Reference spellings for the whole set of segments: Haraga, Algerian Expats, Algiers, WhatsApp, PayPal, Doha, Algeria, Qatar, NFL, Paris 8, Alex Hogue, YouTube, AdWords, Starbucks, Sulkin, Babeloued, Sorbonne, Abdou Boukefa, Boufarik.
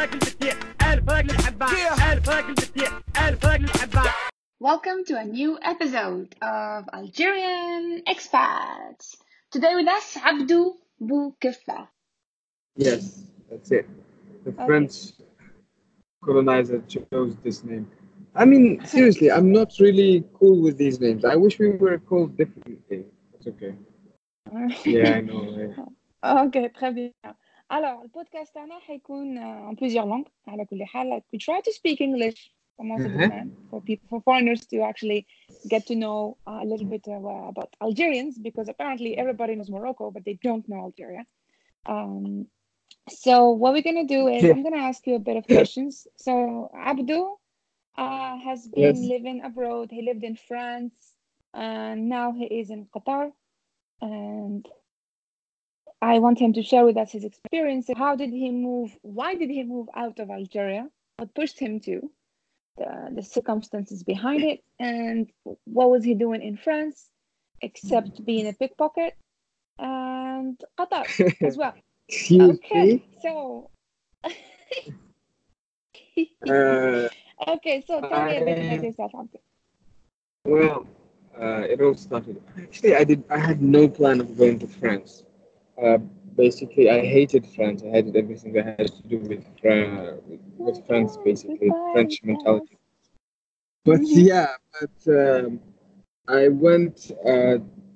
Welcome to a new episode of Algerian Expats. Today with us, Abdou Boukefa. Yes, that's it. The French colonizer chose this name. I mean, seriously, I'm not really cool with these names. I wish we were called differently. That's okay. Yeah, I know. Right? Okay, très bien. Alors, le podcast تاعنا حيكون en plusieurs langues. على كل حال, like we try to speak English for most of the time for foreigners to actually get to know a little bit about Algerians, because apparently everybody knows Morocco, but they don't know Algeria. So what we're gonna do is I'm gonna ask you a bit of questions. So Abdou has been living abroad. He lived in France, and now he is in Qatar. And I want him to share with us his experience. How did he move? Why did he move out of Algeria? What pushed him to? The circumstances behind it, and what was he doing in France, except being a pickpocket, and Qatar as well. Okay, so okay, so tell me a bit about yourself. Well, it all started. Actually, I had no plan of going to France. Basically, I hated France. I hated everything that had to do with France, basically, French mentality. But I went.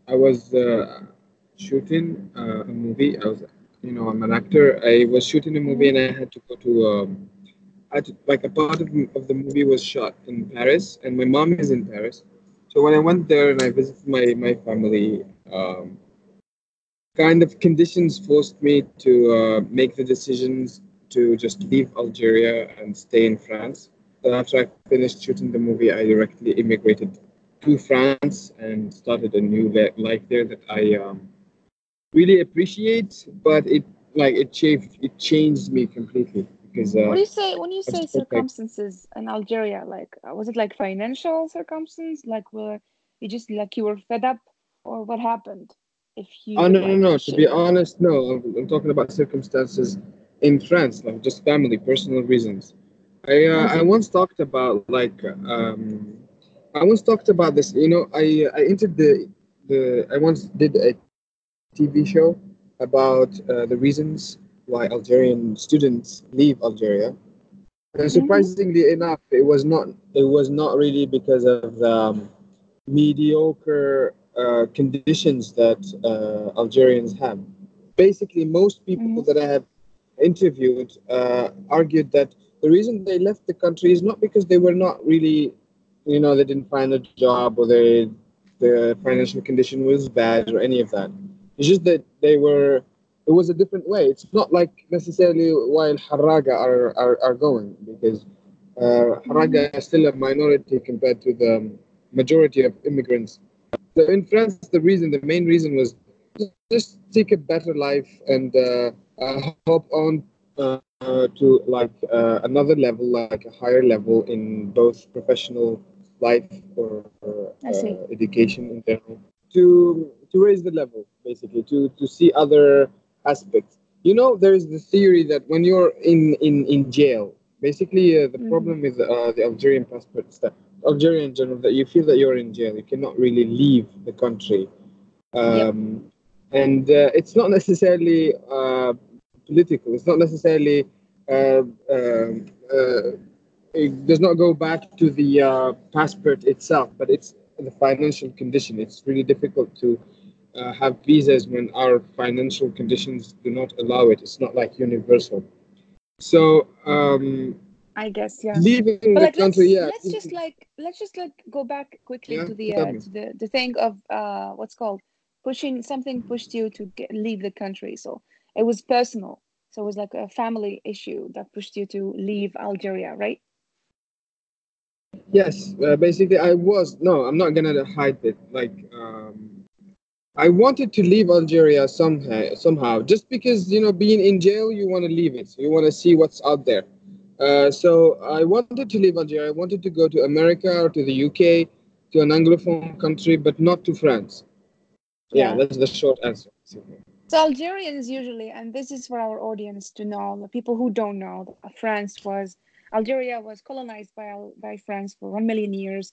I was shooting a movie. I'm an actor. I was shooting a movie, and I had to go to. A part of the movie was shot in Paris, and my mom is in Paris. So when I went there and I visited my family, kind of conditions forced me to make the decisions to just leave Algeria and stay in France. Then after I finished shooting the movie, I directly immigrated to France and started a new life there that I really appreciate. But it changed me completely. Because, when you say circumstances in Algeria, like was it like financial circumstances, like were you just like you were fed up, or what happened? If you no. To be honest, no. I'm talking about circumstances in France, like just family, personal reasons. I once talked about this. You know, I once did a TV show about the reasons why Algerian students leave Algeria, and surprisingly enough, it was not really because of the mediocre conditions that Algerians have. Basically, most people that I have interviewed argued that the reason they left the country is not because they were not really, they didn't find a job, or their financial condition was bad, or any of that. It's just that it was a different way. It's not like necessarily why Al-Haraga are going, because Haraga is still a minority compared to the majority of immigrants. So in France, the main reason was just take a better life and hop on to another level, like a higher level in both professional life or education in general, to raise the level, basically, to see other aspects. There is the theory that when you're in jail, basically the problem with the Algerian passport is that Algeria in general, that you feel that you're in jail, you cannot really leave the country, and it's not necessarily political. It's not necessarily it does not go back to the passport itself, but it's the financial condition. It's really difficult to have visas when our financial conditions do not allow it. It's not like universal. So. I guess, yeah. Leaving the country, let's just go back quickly to the thing of what's called pushing. Something pushed you to leave the country. So it was personal. So it was like a family issue that pushed you to leave Algeria, right? Yes, basically, I'm not gonna hide it. I wanted to leave Algeria somehow, just because being in jail, you want to leave it. So you want to see what's out there. So I wanted to leave Algeria. I wanted to go to America or to the UK, to an Anglophone country, but not to France. Yeah, that's the short answer. So So Algerians usually, and this is for our audience to know, the people who don't know, Algeria was colonized by France for 1 million years.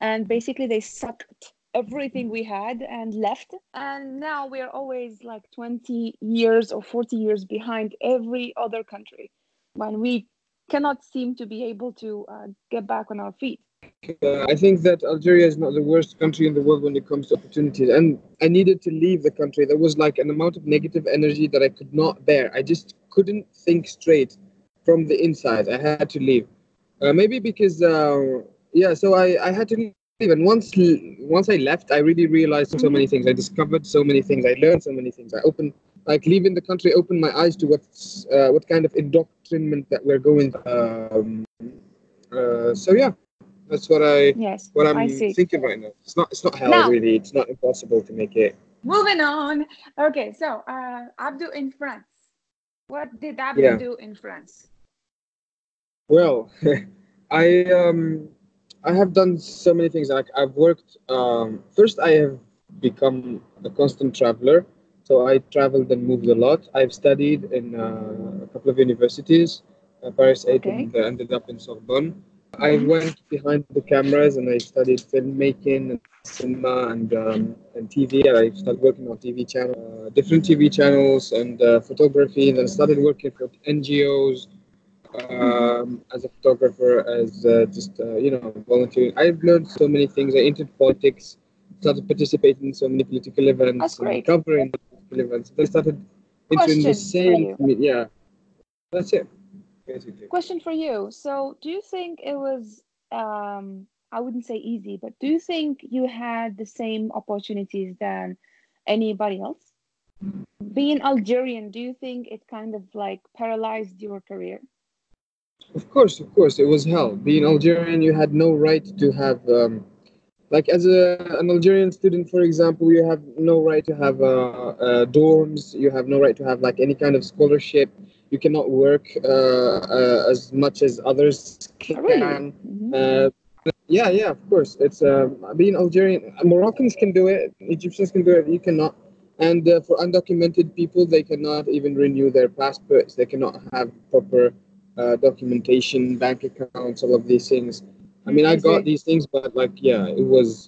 And basically they sucked everything we had and left. And now we are always like 20 years or 40 years behind every other country when we cannot seem to be able to get back on our feet. I think that Algeria is not the worst country in the world when it comes to opportunities. And I needed to leave the country. There was like an amount of negative energy that I could not bear. I just couldn't think straight from the inside. I had to leave. Maybe because, so I had to leave. And once I left, I really realized so many things. I discovered so many things. I learned so many things. Leaving the country opened my eyes to what kind of indoctrination that we're going through. That's what I'm thinking right now. It's not hell now, really. It's not impossible to make it. Moving on. Okay, so Abdou in France. What did Abdou do in France? Well, I have done so many things. Like I've worked. First, I have become a constant traveler. So I traveled and moved a lot. I've studied in a couple of universities, Paris 8, and ended up in Sorbonne. I went behind the cameras and I studied filmmaking and cinema and TV. I started working on TV channels, different TV channels and photography. And then started working for NGOs as a photographer, as volunteering. I've learned so many things. I entered politics, started participating in so many political events. That's great. And covering political events. I started entering the same. Yeah, that's it. Basically. Question for you. So do you think it was, I wouldn't say easy, but do you think you had the same opportunities than anybody else? Being Algerian, do you think it kind of like paralyzed your career? Of course, it was hell. Being Algerian, you had no right to have, as an Algerian student, for example, you have no right to have dorms, you have no right to have like any kind of scholarship. You cannot work as much as others can. Oh, really? Of course. It's being Algerian. Moroccans can do it. Egyptians can do it. You cannot. And for undocumented people, they cannot even renew their passports. They cannot have proper documentation, bank accounts, all of these things. I mean, I got these things, but it was.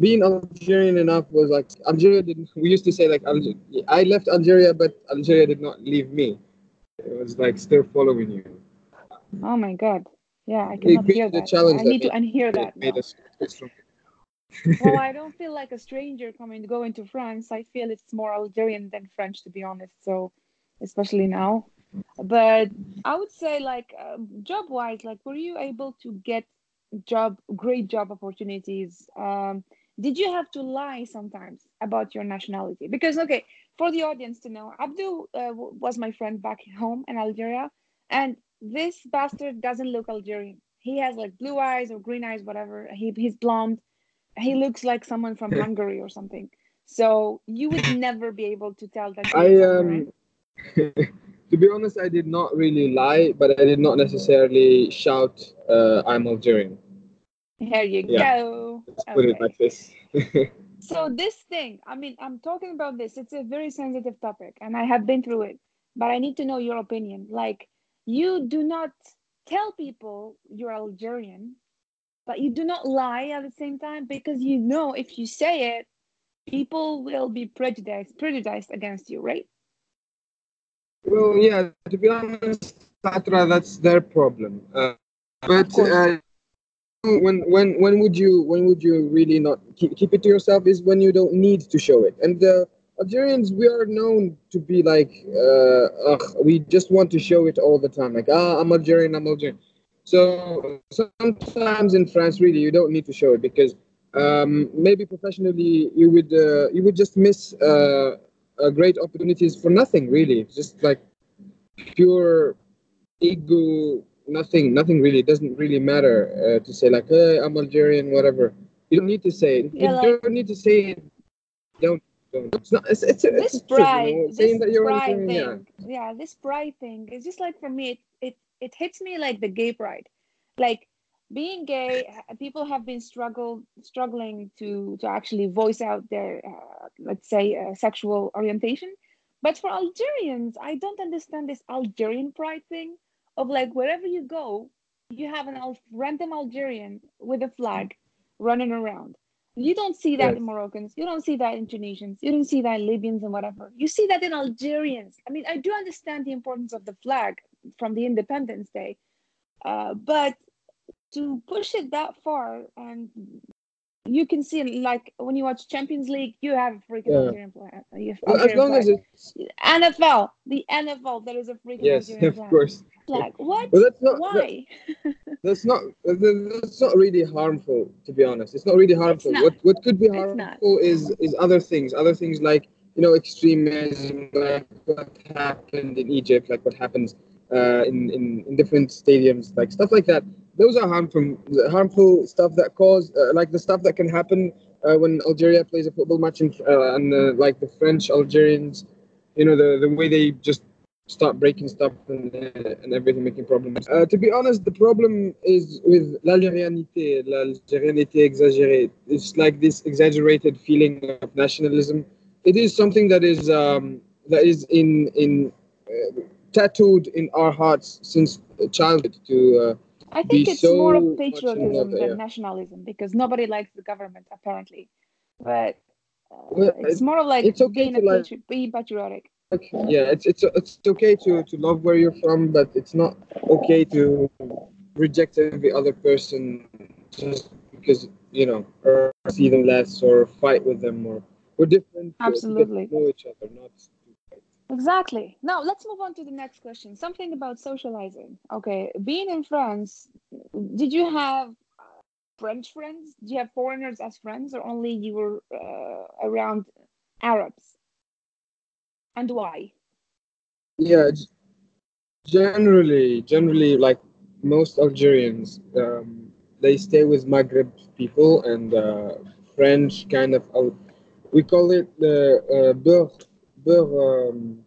Being Algerian enough was like Algeria didn't. We used to say like I left Algeria, but Algeria did not leave me. It was like still following you. Oh my God! Yeah, I cannot hear that. I need to unhear that. Well, I don't feel like a stranger going to France. I feel it's more Algerian than French, to be honest. So, especially now. But I would say, job-wise, were you able to get great job opportunities? Did you have to lie sometimes about your nationality? Because, for the audience to know, Abdou was my friend back home in Algeria, and this bastard doesn't look Algerian. He has blue eyes or green eyes, whatever. He's blonde. He looks like someone from Hungary or something. So you would never be able to tell that. To be honest, I did not really lie, but I did not necessarily shout, "I'm Algerian." There you go. Let's put it like this. So this thing, I'm talking about this. It's a very sensitive topic and I have been through it, but I need to know your opinion. You do not tell people you're Algerian, but you do not lie at the same time, because if you say it, people will be prejudiced against you, right? Well, yeah, to be honest, that's their problem. When would you really not keep it to yourself is when you don't need to show it. And Algerians, we are known to be we just want to show it all the time. I'm Algerian, I'm Algerian. So sometimes in France, really, you don't need to show it because maybe professionally you would just miss great opportunities for nothing, really. Just pure ego. Nothing really. It doesn't really matter to say hey, I'm Algerian, whatever. You don't need to say it. You don't need to say it. Don't. It's not. It's pride. This pride thing. Yeah, this pride thing. It's just for me. It hits me like the gay pride. Being gay, people have been struggling to actually voice out their sexual orientation. But for Algerians, I don't understand this Algerian pride thing of like wherever you go, you have an random Algerian with a flag running around. You don't see that in Moroccans. You don't see that in Tunisians. You don't see that in Libyans and whatever. You see that in Algerians. I mean, I do understand the importance of the flag from the Independence Day. But to push it that far, and you can see, like, when you watch Champions League, you have a freaking Algerian flag. As long as it's... NFL. The NFL, there is a freaking Algerian flag. Yes, of course. Like, what? Well, that's not, why? That's not really harmful, to be honest. It's not really harmful. What could be harmful is other things like, you know, extremism, like what happened in Egypt, like what happens in different stadiums, like stuff like that. Those are harmful stuff that cause like the stuff that can happen when Algeria plays a football match and the French Algerians, you know, the way they just start breaking stuff and everything, making problems. To be honest, the problem is with l'Algérianité exagérée. It's like this exaggerated feeling of nationalism. It is something that is in tattooed in our hearts since childhood. I think it's more of patriotism than nationalism, because nobody likes the government apparently. But it's more of like being patriotic. Yeah, it's okay to love where you're from, but it's not okay to reject every other person just because, you know, or see them less or fight with them, or we're different. Absolutely. We know each other, not fight. Exactly. Now let's move on to the next question. Something about socializing. Okay, being in France, did you have French friends? Do you have foreigners as friends, or only you were around Arabs? And why? Yeah, generally, like most Algerians, they stay with Maghreb people and French kind of. We call it the beurre.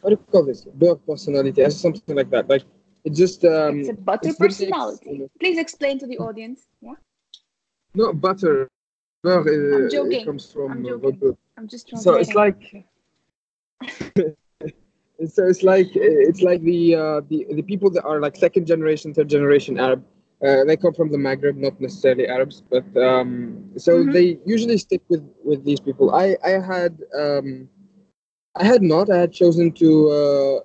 What do you call this? Beurre personality, or something like that. Like it just. It's a butter personality. Please explain to the audience. Yeah. No butter. Beurre. I'm joking. It comes from. I'm joking. I'm just trying. So it's like. So it's like the people that are like second generation, third generation Arab, they come from the Maghreb, not necessarily Arabs, but they usually stick with these people. I had chosen to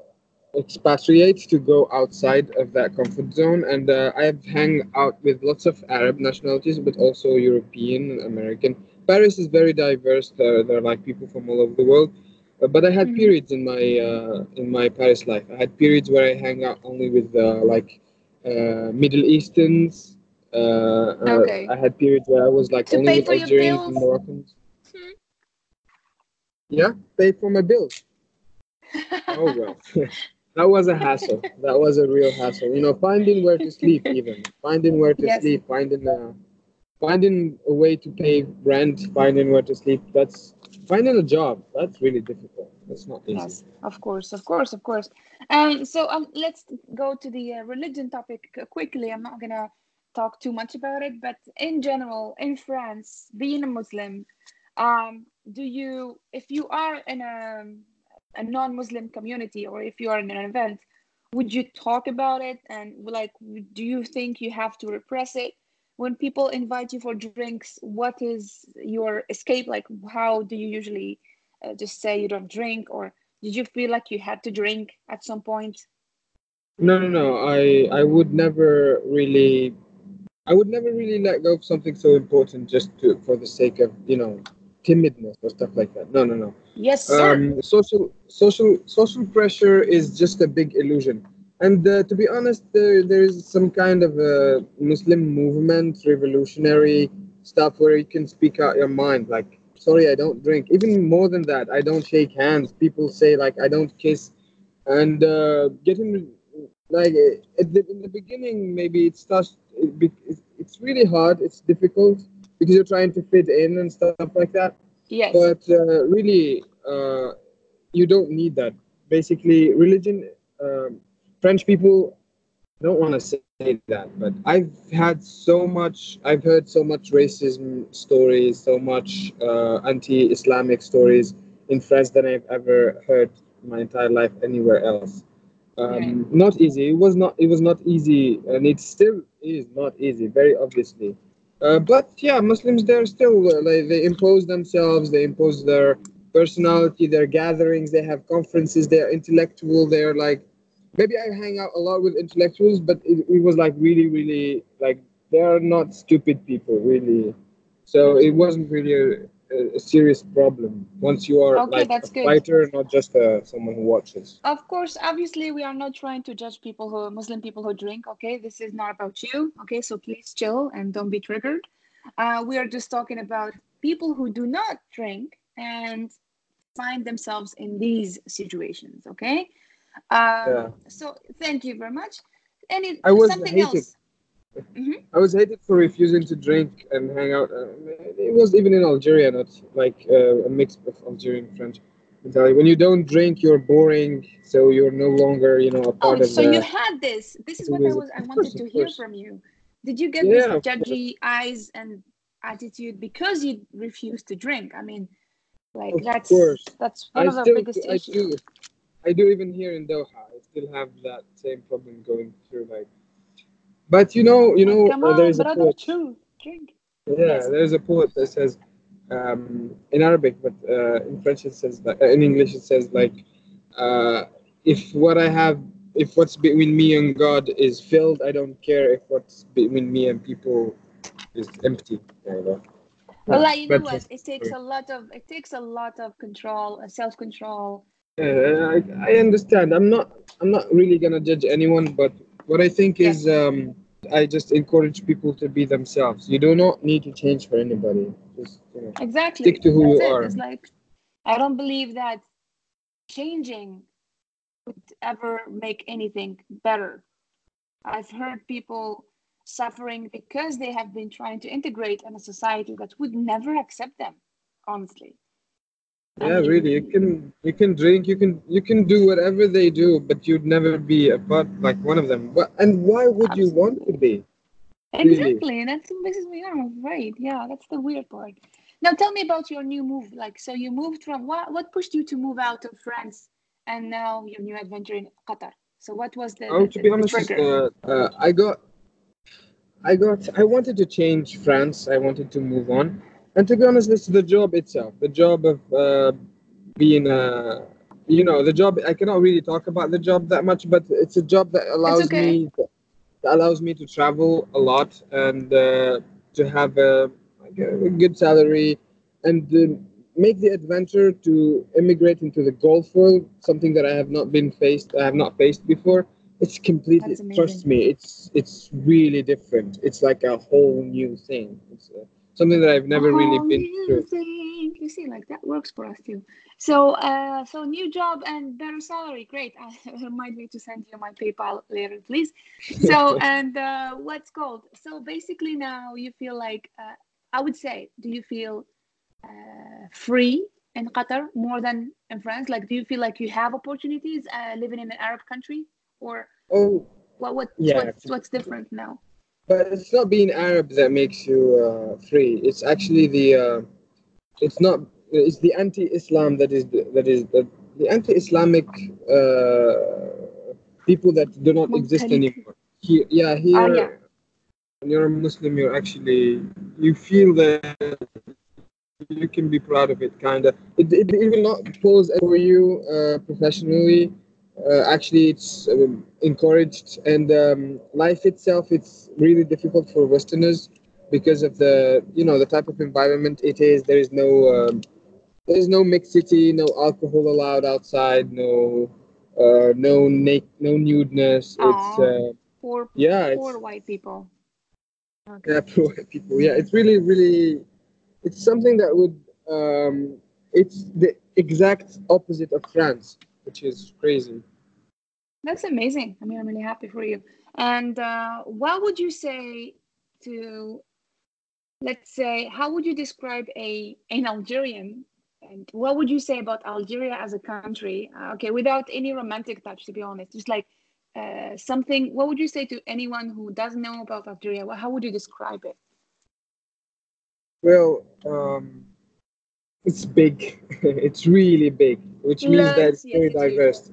expatriate, to go outside of that comfort zone, and I've hung out with lots of Arab nationalities, but also European and American. Paris is very diverse. There are like people from all over the world. But I had periods in my Paris life. I had periods where I hang out only with Middle Easterns. I had periods where I was like to only with Algerians and Moroccans. Hmm. Yeah, pay for my bills. Oh well, that was a hassle. That was a real hassle. You know, finding where to sleep, even finding a way to pay rent, finding where to sleep. Finding a job, that's really difficult. That's not easy. Yes, of course. So let's go to the religion topic quickly. I'm not going to talk too much about it, but in general, in France, being a Muslim, if you are in a non-Muslim community, or if you are in an event, would you talk about it? And like, do you think you have to repress it? When people invite you for drinks, what is your escape? Like, how do you usually just say you don't drink? Or did you feel like you had to drink at some point? No. I would never really let go of something so important for the sake of, you know, timidness or stuff like that. No. Yes, sir. Social pressure is just a big illusion. And to be honest, there is some kind of a Muslim movement, revolutionary stuff where you can speak out your mind. Like, sorry, I don't drink. Even more than that, I don't shake hands. People say, like, I don't kiss. And getting, like, in the beginning, maybe it starts, it's really hard. It's difficult because you're trying to fit in and stuff like that. Yes. But really, you don't need that. Basically, religion... French people, I don't want to say that, but I've heard so much racism stories, so much anti-Islamic stories in France than I've ever heard my entire life anywhere else. Right. Not easy. It was not easy, and it still is not easy, very obviously. But yeah, Muslims there still, like, they impose themselves, they impose their personality, their gatherings, they have conferences, they're intellectual, they're like, maybe I hang out a lot with intellectuals, but it was like really, like, they're not stupid people, really. So it wasn't really a serious problem once you are fighter, not just someone who watches. Of course, obviously, we are not trying to judge people who Muslim people who drink. Okay, this is not about you. Okay, so please chill and don't be triggered. We are just talking about people who do not drink and find themselves in these situations. Okay, yeah. So thank you very much. And something else. Mm-hmm. I was hated for refusing to drink and hang out. It was even in Algeria, not like a mix of Algerian French. When you don't drink, you're boring, so you're no longer, a part of. So you had this. This is what I wanted to hear from you. Did you get this judgy eyes and attitude because you refused to drink? I mean, like that's one of the biggest issues. I do even here in Doha. I still have that same problem going through, like. But there's a poet. There's a poet that says, in Arabic, but in French it says, in English it says, if what's between me and God is filled, I don't care if what's between me and people is empty. It takes a lot of control, self-control. I understand. I'm not really gonna judge anyone, but. What I think is, I just encourage people to be themselves. You do not need to change for anybody. Just exactly. Stick to who you are. It's like, I don't believe that changing would ever make anything better. I've heard people suffering because they have been trying to integrate in a society that would never accept them, honestly. Yeah, really. You can drink. You can do whatever they do, but you'd never be a part like one of them. But and why would you want to be? Exactly, really? That's what pisses me off. Right? Yeah, that's the weird part. Now, tell me about your new move. Like, so you moved from what pushed you to move out of France, and now your new adventure in Qatar. So, what was the? To be honest, I wanted to change France. I wanted to move on. And to be honest, it's the job itself, the job of being a, the job, I cannot really talk about the job that much, but it's a job that allows me to travel a lot and to have a good salary and make the adventure to immigrate into the Gulf world, something that I have not faced before. It's completely, trust me, it's really different. It's like a whole new thing. It's something that I've never really been through. You see, like that works for us too. So, so new job and better salary. Great. Remind me to send you my PayPal later, please. So, and what's called? So basically now you feel like, I would say, do you feel free in Qatar more than in France? Like, do you feel like you have opportunities living in an Arab country or what's different now? But it's not being Arab that makes you free. It's actually it's the anti-Islam that is the anti-Islamic people that do not exist anymore. When you're a Muslim, you feel that you can be proud of it, kind of. It will not pose over you professionally. Actually, it's encouraged, and life itself, it's really difficult for Westerners because of the type of environment it is. There is no mixity, no alcohol allowed outside, no nudeness. Aww. It's poor white people. Okay. Yeah, poor white people. Yeah, it's really, it's something that would it's the exact opposite of France, which is crazy. That's amazing. I mean, I'm really happy for you. And what would you say how would you describe an Algerian? And what would you say about Algeria as a country? Okay, without any romantic touch, to be honest, just like what would you say to anyone who doesn't know about Algeria? How would you describe it? Well, It's big. It's really big, which means that it's very diverse.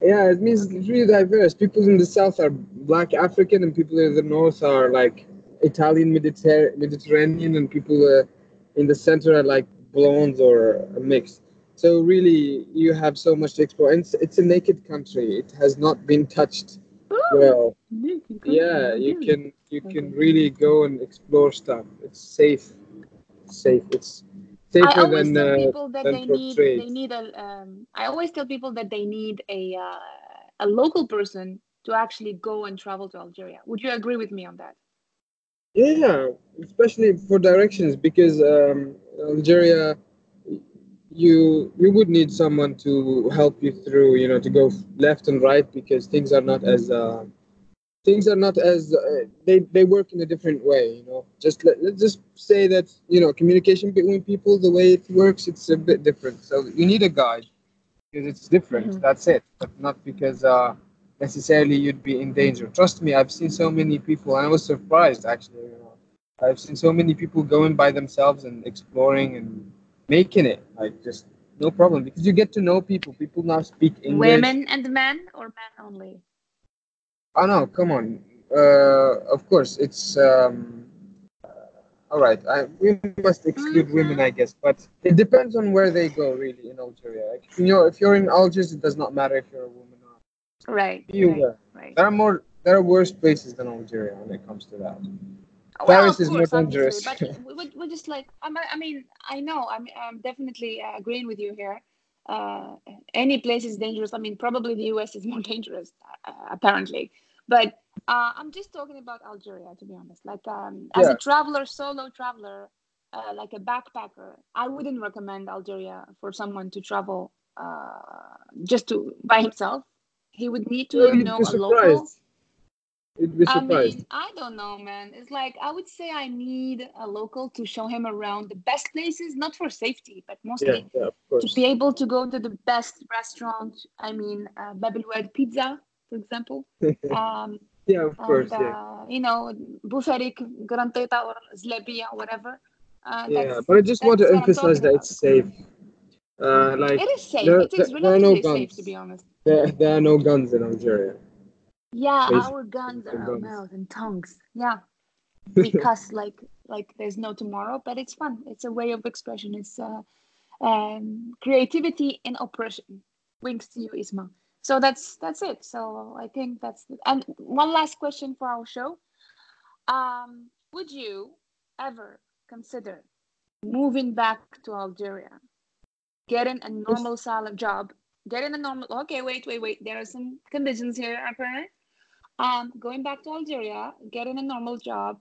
Yeah, it means it's really diverse. People in the south are Black African, and people in the north are like Italian Mediterranean, and people in the center are like blondes or a mix. So really, you have so much to explore. And it's a naked country. It has not been touched well. Yeah, you can really go and explore stuff. It's safe. It's safer than portrayed. I always tell people that they need a local person to actually go and travel to Algeria. Would you agree with me on that? Yeah, especially for directions, because Algeria, you would need someone to help you through, you know, to go left and right, because things are not as they work in a different way, you know. Let's just say that, you know, communication between people, the way it works, it's a bit different. So you need a guide because it's different. Mm-hmm. That's it. But not because necessarily you'd be in danger. Trust me, I've seen so many people, and I was surprised actually. You know, I've seen so many people going by themselves and exploring and making it, like, just no problem, because you get to know people. People now speak English. Women and men, or men only? Oh no, come on. Of course, it's all right. We must exclude women, I guess. But it depends on where they go, really, in Algeria. Like, you know, if you're in Algiers, it does not matter if you're a woman or not. Right. There are worse places than Algeria when it comes to that. Paris is more dangerous. But we're just like, I'm definitely agreeing with you here. Any place is dangerous. I mean, probably the US is more dangerous, apparently. But I'm just talking about Algeria, to be honest. Like, as a traveler, solo traveler, like a backpacker, I wouldn't recommend Algeria for someone to travel just by himself. He would need to know a local. You'd be surprised. I mean, I don't know, man. It's like, I would say I need a local to show him around the best places, not for safety, but mostly to be able to go to the best restaurant. I mean, Babeloued Pizza, for example. You know, Boufarik, Gran Teta, or Zlebia, or whatever. But I just want to emphasize that it's safe. It is safe. It is relatively safe, to be honest. There are no guns in Algeria. Yeah, our guns are our mouths and tongues. Yeah, we cuss like there's no tomorrow, but it's fun. It's a way of expression. It's creativity and oppression. Winks to you, Isma. So that's it. So I think that's it. And one last question for our show. Would you ever consider moving back to Algeria, getting a normal salary job? Okay, wait. There are some conditions here, apparently. Going back to Algeria, getting a normal job,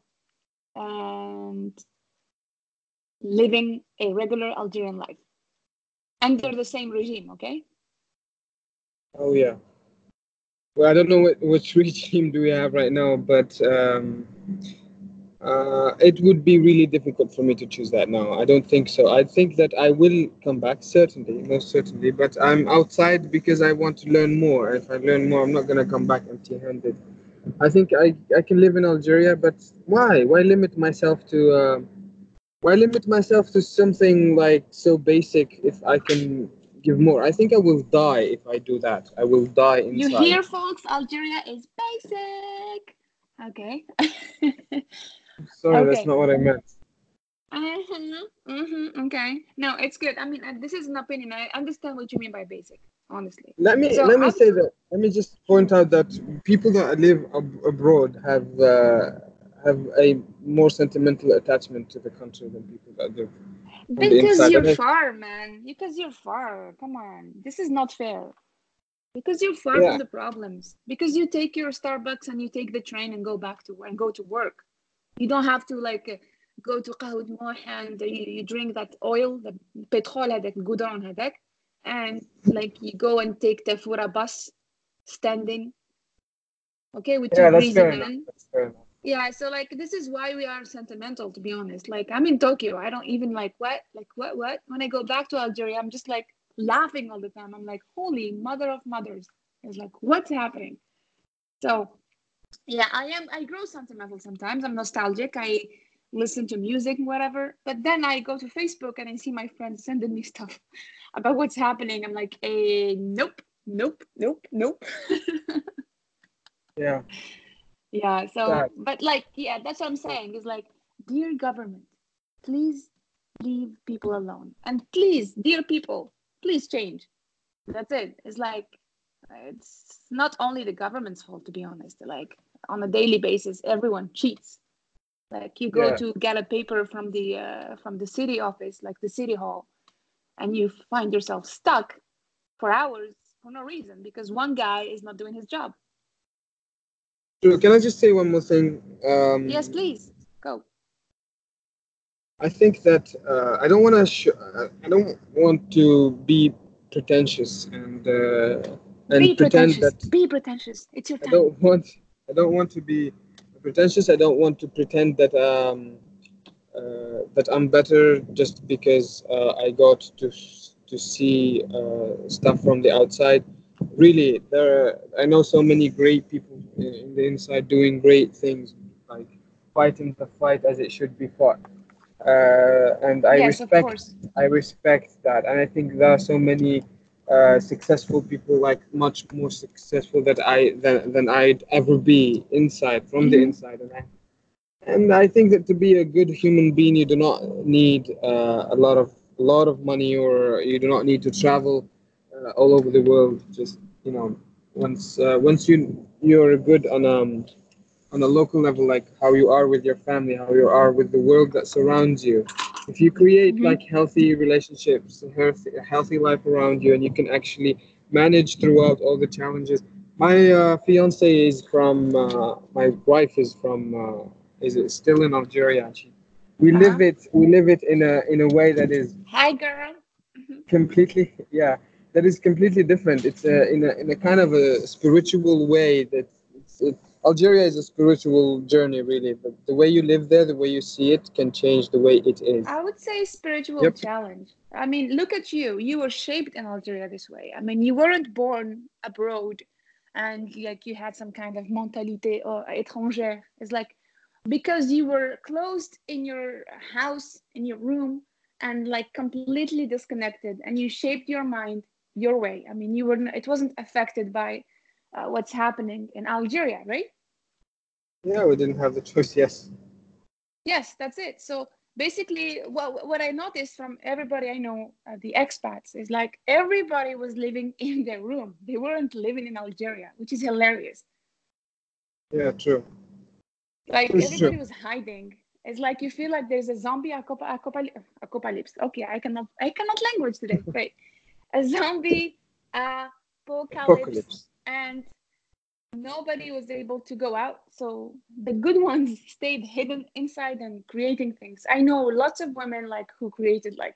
and living a regular Algerian life under the same regime, okay? Oh, yeah. Well, I don't know which regime do we have right now, but it would be really difficult for me to choose that now. I don't think so. I think that I will come back, most certainly, but I'm outside because I want to learn more. If I learn more, I'm not going to come back empty-handed. I think I can live in Algeria, but why? Why limit myself to something like so basic if I can give more? I think I will die if I do that. I will die inside. You hear, folks? Algeria is basic. Okay. Sorry, okay. That's not what I meant. Okay. No, it's good. I mean, this is an opinion. I understand what you mean by basic, honestly. Let me say that. Let me just point out that people that live abroad have a more sentimental attachment to the country than people that live because you're far, man. Because you're far. Come on, this is not fair. Because you're far from the problems. Because you take your Starbucks and you take the train and go to work. You don't have to go to Qahwat Moha and you drink that oil, the petrol hadak, goudron hadak, and you go and take the Tafura bus standing. Okay, with two reason. Yeah, so this is why we are sentimental, to be honest. I'm in Tokyo. I don't even what? When I go back to Algeria, I'm just laughing all the time. I'm like, holy mother of mothers. It's what's happening? So yeah, I grow sentimental sometimes. I'm nostalgic. I listen to music, whatever. But then I go to Facebook and I see my friends sending me stuff about what's happening. I'm like, nope. Yeah. Yeah. So, yeah. But like, yeah, that's what I'm saying. It's like, dear government, please leave people alone. And please, dear people, please change. That's it. It's like, it's not only the government's fault, to be honest. Like, on a daily basis, everyone cheats. Like, you go to get a paper from the city office, like the city hall, and you find yourself stuck for hours for no reason because one guy is not doing his job. Can I just say one more thing? Yes, please. Go. I think that I don't want to be pretentious and pretend that. It's your time. I don't want to be pretentious. I don't want to pretend that I'm better just because I got to see stuff from the outside. Really, I know so many great people in the inside doing great things, like fighting the fight as it should be fought. And I respect that. And I think there are so many successful people, like much more successful than I'd ever be inside, from the inside. And I think that to be a good human being, you do not need a lot of money, or you do not need to travel all over the world. Just, you know, once you're good on a local level, like how you are with your family, how you are with the world that surrounds you. If you create like healthy relationships, a healthy life around you, and you can actually manage throughout all the challenges. My wife is still in Algeria, and we live it in a way that is completely different. It's in a kind of a spiritual way that it's Algeria is a spiritual journey, really, but the way you live there, the way you see it, can change the way it is. I would say spiritual challenge. I mean, look at you. You were shaped in Algeria this way. I mean, you weren't born abroad and like you had some kind of mentalité or étrangère. It's like because you were closed in your house, in your room, and like completely disconnected, and you shaped your mind your way. I mean, it wasn't affected by what's happening in Algeria, right? Yeah, we didn't have the choice, yes. Yes, that's it. So basically, what I noticed from everybody I know, the expats, is like everybody was living in their room. They weren't living in Algeria, which is hilarious. Yeah, true. Like everybody was hiding. It's like you feel like there's a zombie apocalypse. Okay, I cannot language today. Wait, a zombie apocalypse. And nobody was able to go out. So the good ones stayed hidden inside and creating things. I know lots of women like who created like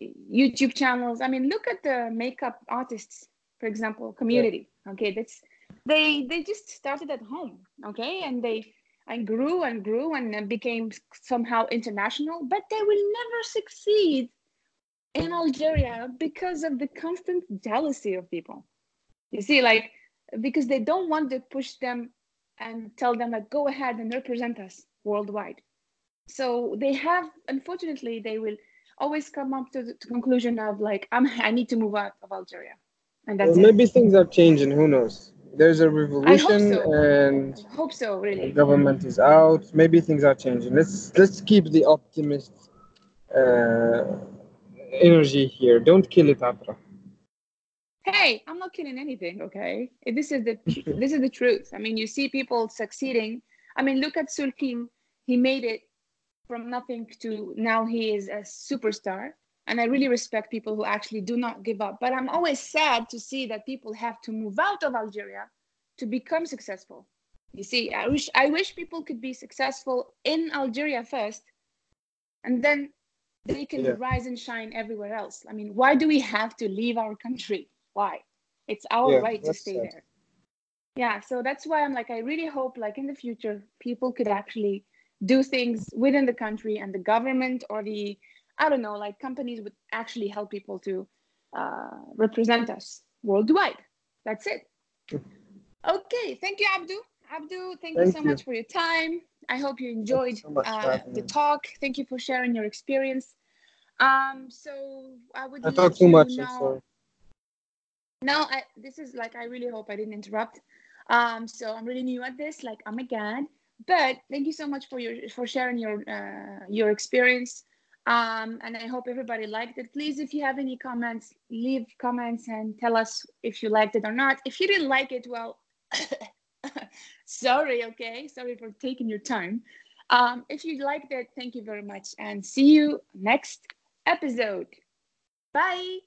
YouTube channels. I mean, look at the makeup artists, for example, community. Yeah. Okay, they just started at home. Okay, and they grew and grew and became somehow international. But they will never succeed in Algeria because of the constant jealousy of people. You see, like, because they don't want to push them and tell them, like, go ahead and represent us worldwide. So they have, unfortunately, they will always come up to the conclusion of, like, I need to move out of Algeria. And that's maybe things are changing. Who knows? There's a revolution. I hope so. And I hope so, really. The government is out. Maybe things are changing. Let's keep the optimist energy here. Don't kill it, Abra. Hey, I'm not killing anything, okay? This is the truth. I mean, you see people succeeding. I mean, look at Sulkin. He made it from nothing to now he is a superstar. And I really respect people who actually do not give up. But I'm always sad to see that people have to move out of Algeria to become successful. You see, I wish people could be successful in Algeria first, and then they can rise and shine everywhere else. I mean, why do we have to leave our country? Why? It's our right to stay there. Yeah, so that's why I'm like, I really hope like in the future, people could actually do things within the country, and the government or the, I don't know, like companies would actually help people to represent us worldwide. That's it. Okay, thank you, Abdou. Abdou, thank you so much for your time. I hope you enjoyed the talk. Thank you for sharing your experience. So I would. I talk too much. No, this is like, I really hope I didn't interrupt. So I'm really new at this. Like, oh my God. But thank you so much for sharing your experience. And I hope everybody liked it. Please, if you have any comments, leave comments and tell us if you liked it or not. If you didn't like it, well, sorry, okay? Sorry for taking your time. If you liked it, thank you very much. And see you next episode. Bye.